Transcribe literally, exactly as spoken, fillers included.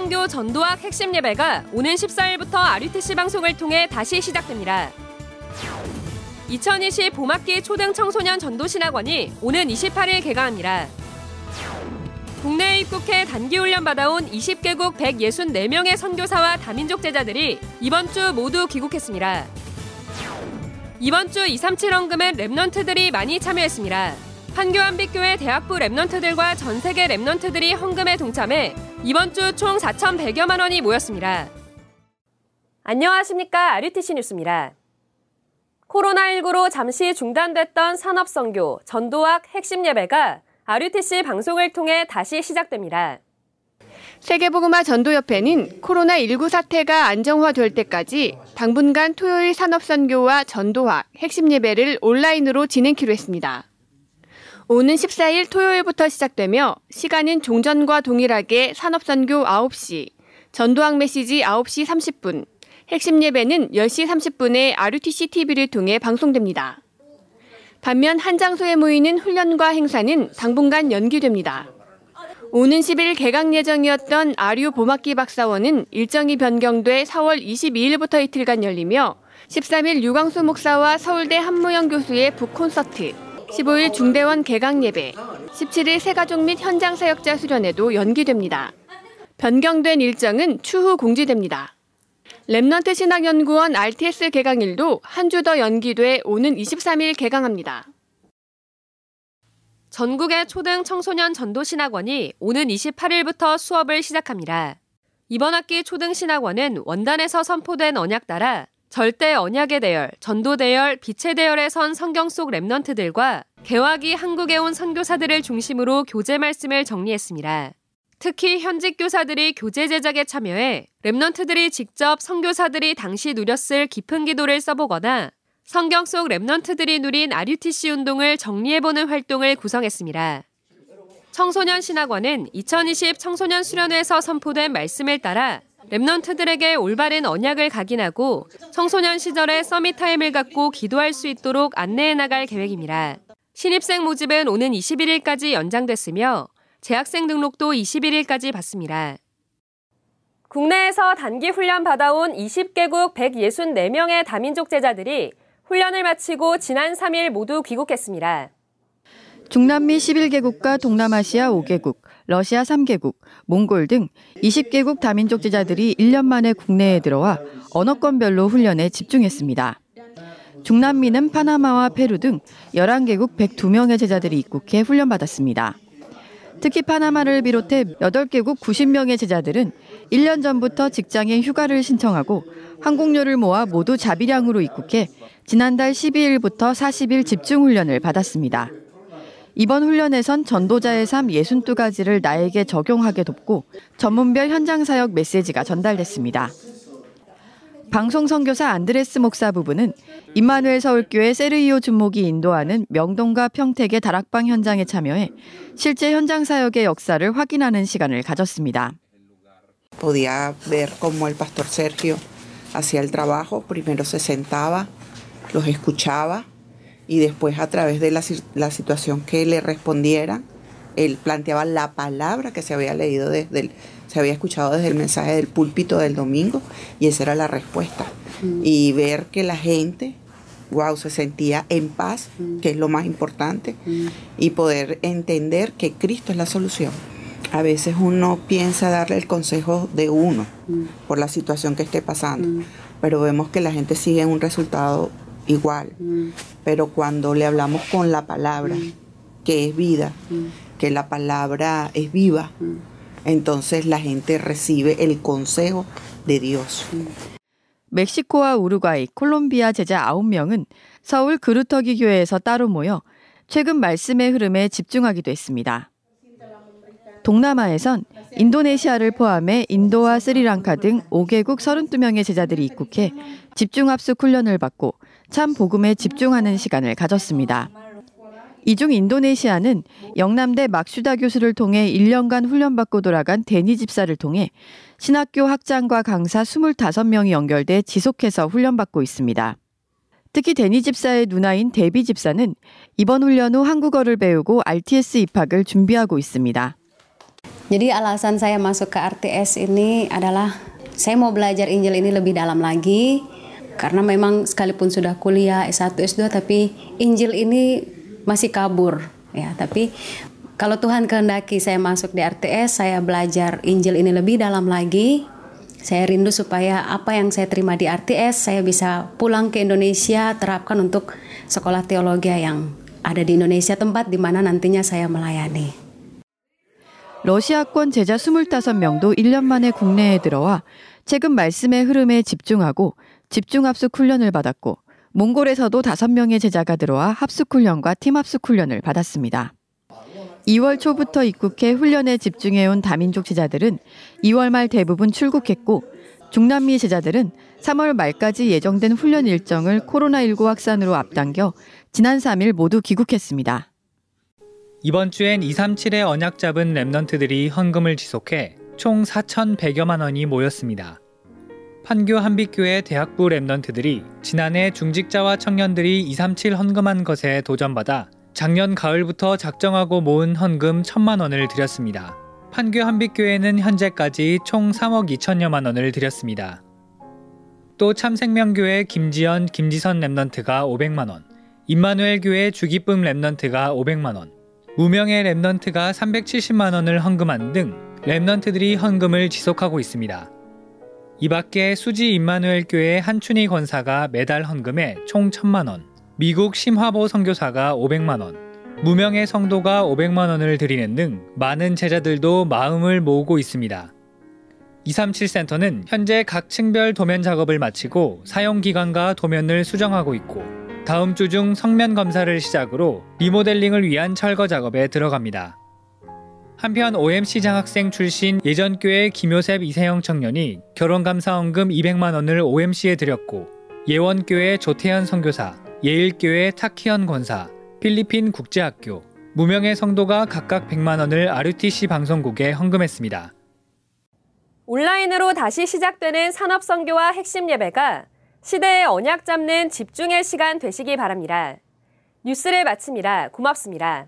선교 전도학 핵심 예배가 오는 십사 일부터 아르유티씨 방송을 통해 다시 시작됩니다. 이천이십 봄학기 초등 청소년 전도신학원이 오는 이십팔 일 개강합니다. 국내에 입국해 단기훈련 받아온 이십 개국 백육십사 명의 선교사와 다민족 제자들이 이번 주 모두 귀국했습니다. 이번 주 이백삼십칠 헌금에 랩넌트들이 많이 참여했습니다. 판교한빛교회 대학부 랩넌트들과 전세계 랩넌트들이 헌금에 동참해 이번 주 총 사천백여만 원이 모였습니다. 안녕하십니까. 아르유티씨 뉴스입니다. 코로나십구로 잠시 중단됐던 산업선교, 전도학 핵심 예배가 아르유티씨 방송을 통해 다시 시작됩니다. 세계복음화 전도협회는 코로나십구 사태가 안정화될 때까지 당분간 토요일 산업선교와 전도학 핵심 예배를 온라인으로 진행키로 했습니다. 오는 십사 일 토요일부터 시작되며 시간은 종전과 동일하게 산업선교 아홉 시, 전도학 메시지 아홉 시 삼십 분, 핵심 예배는 열 시 삼십 분에 아르유티씨 티비를 통해 방송됩니다. 반면 한 장소에 모이는 훈련과 행사는 당분간 연기됩니다. 오는 십 일 개강 예정이었던 아류 봄학기 박사원은 일정이 변경돼 사월 이십이일부터 이틀간 열리며 십삼 일 유광수 목사와 서울대 한무영 교수의 북콘서트, 십오 일 중대원 개강 예배, 십칠 일 새가족 및 현장 사역자 수련회도 연기됩니다. 변경된 일정은 추후 공지됩니다. 렘넌트 신학연구원 알티에스 개강일도 한 주 더 연기돼 오는 이십삼 일 개강합니다. 전국의 초등 청소년 전도신학원이 오는 이십팔 일부터 수업을 시작합니다. 이번 학기 초등신학원은 원단에서 선포된 언약 따라 절대 언약의 대열, 전도 대열, 빛의 대열에 선 성경 속 렘넌트들과 개화기 한국에 온 선교사들을 중심으로 교재 말씀을 정리했습니다. 특히 현직 교사들이 교재 제작에 참여해 렘넌트들이 직접 선교사들이 당시 누렸을 깊은 기도를 써보거나 성경 속 렘넌트들이 누린 아르유티씨 운동을 정리해보는 활동을 구성했습니다. 청소년 신학원은 이천이십 청소년 수련회에서 선포된 말씀을 따라 렘넌트들에게 올바른 언약을 각인하고 청소년 시절에 서밋타임을 갖고 기도할 수 있도록 안내해 나갈 계획입니다. 신입생 모집은 오는 이십일 일까지 연장됐으며 재학생 등록도 이십일 일까지 받습니다. 국내에서 단기 훈련 받아온 이십 개국 백육십사 명의 다민족 제자들이 훈련을 마치고 지난 삼 일 모두 귀국했습니다. 중남미 십일 개국과 동남아시아 오 개국, 러시아 삼 개국, 몽골 등 이십 개국 다민족 제자들이 일 년 만에 국내에 들어와 언어권별로 훈련에 집중했습니다. 중남미는 파나마와 페루 등 열한 개국 백이 명의 제자들이 입국해 훈련받았습니다. 특히 파나마를 비롯해 여덟 개국 구십 명의 제자들은 일 년 전부터 직장인 휴가를 신청하고 항공료를 모아 모두 자비량으로 입국해 지난달 십이 일부터 사십 일 집중훈련을 받았습니다. 이번 훈련에선 전도자의 삶 육십이 가지를 나에게 적용하게 돕고 전문별 현장사역 메시지가 전달됐습니다. 방송선교사 안드레스 목사 부부는 임마누엘서울교회 세르이오 준목이 인도하는 명동과 평택의 다락방 현장에 참여해 실제 현장 사역의 역사를 확인하는 시간을 가졌습니다. Podía ver cómo el pastor Sergio hacía el trabajo, primero se sentaba, los escuchaba y después a través de la, la situación que le respondiera, él planteaba la palabra que se había leído desde el se había escuchado desde el mensaje del púlpito del domingo y esa era la respuesta. Y ver que la gente, wow, se sentía en paz, que es lo más importante, y poder entender que Cristo es la solución. A veces uno piensa darle el consejo de uno por la situación que esté pasando, pero vemos que la gente sigue un resultado igual. Pero cuando le hablamos con la palabra, que es vida, que la palabra es viva, entonces la gente recibe el consejo de Dios. 멕시코와 우루과이, 콜롬비아 제자 아홉 명은 서울 그루터기 교회에서 따로 모여 최근 말씀의 흐름에 집중하기도 했습니다. 동남아에선 인도네시아를 포함해 인도와 스리랑카 등 오 개국 삼십이 명의 제자들이 입국해 집중 합숙 훈련을 받고 참 복음에 집중하는 시간을 가졌습니다. 이중 인도네시아는 영남대 막슈다 교수를 통해 일 년간 훈련받고 돌아간 데니 집사를 통해 신학교 학장과 강사 이십오 명이 연결돼 지속해서 훈련받고 있습니다. 특히 데니 집사의 누나인 데비 집사는 이번 훈련 후 한국어를 배우고 알티에스 입학을 준비하고 있습니다. Jadi alasan saya masuk ke R T S ini adalah saya mau belajar Injil ini lebih dalam lagi. Karena memang sekalipun sudah kuliah S satu, S dua, tapi Injil ini masih kabur. Ya, tapi kalau Tuhan kehendaki saya masuk di R T S, saya belajar Injil ini lebih dalam lagi. Saya rindu supaya apa yang saya terima di R T S, saya bisa pulang ke Indonesia, terapkan untuk sekolah teologi yang ada di Indonesia, tempat di mana nantinya saya melayani. 러시아권 제자 스물다섯 명도 일 년 만에 국내에 들어와 책은 말씀의 흐름에 집중하고 집중합숙 훈련을 받았고 몽골에서도 다섯 명의 제자가 들어와 합숙 훈련과 팀합숙 훈련을 받았습니다. 이월 초부터 입국해 훈련에 집중해온 다민족 제자들은 이월 말 대부분 출국했고 중남미 제자들은 삼월 말까지 예정된 훈련 일정을 코로나십구 확산으로 앞당겨 지난 삼 일 모두 귀국했습니다. 이번 주엔 이백삼십칠의 언약 잡은 렘넌트들이 헌금을 지속해 총 사천백여만 원이 모였습니다. 판교한빛교회 대학부 렘넌트들이 지난해 중직자와 청년들이 이백삼십칠 헌금한 것에 도전받아 작년 가을부터 작정하고 모은 헌금 천만 원을 드렸습니다. 판교한빛교회는 현재까지 총 삼억 이천여만 원을 드렸습니다. 또 참생명교회 김지연, 김지선 렘넌트가 오백만 원, 임마누엘교회 주기쁨 렘넌트가 오백만 원, 무명의 렘넌트가 삼백칠십만 원을 헌금한 등 렘넌트들이 헌금을 지속하고 있습니다. 이 밖에 수지 임마누엘교회 한춘희 권사가 매달 헌금에 총 천만 원, 미국 심화보 선교사가 오백만 원, 무명의 성도가 오백만 원을 드리는 등 많은 제자들도 마음을 모으고 있습니다. 이백삼십칠 센터는 현재 각 층별 도면 작업을 마치고 사용기간과 도면을 수정하고 있고 다음 주 중 성면 검사를 시작으로 리모델링을 위한 철거 작업에 들어갑니다. 한편 오엠씨 장학생 출신 예전교회 김효섭, 이세영 청년이 결혼감사헌금 이백만 원을 오엠씨에 드렸고 예원교회 조태현 선교사, 예일교회 타키언 권사, 필리핀 국제학교, 무명의 성도가 각각 백만 원을 알유티씨 방송국에 헌금했습니다. 온라인으로 다시 시작되는 산업선교와 핵심 예배가 시대의 언약 잡는 집중의 시간 되시기 바랍니다. 뉴스를 마칩니다. 고맙습니다.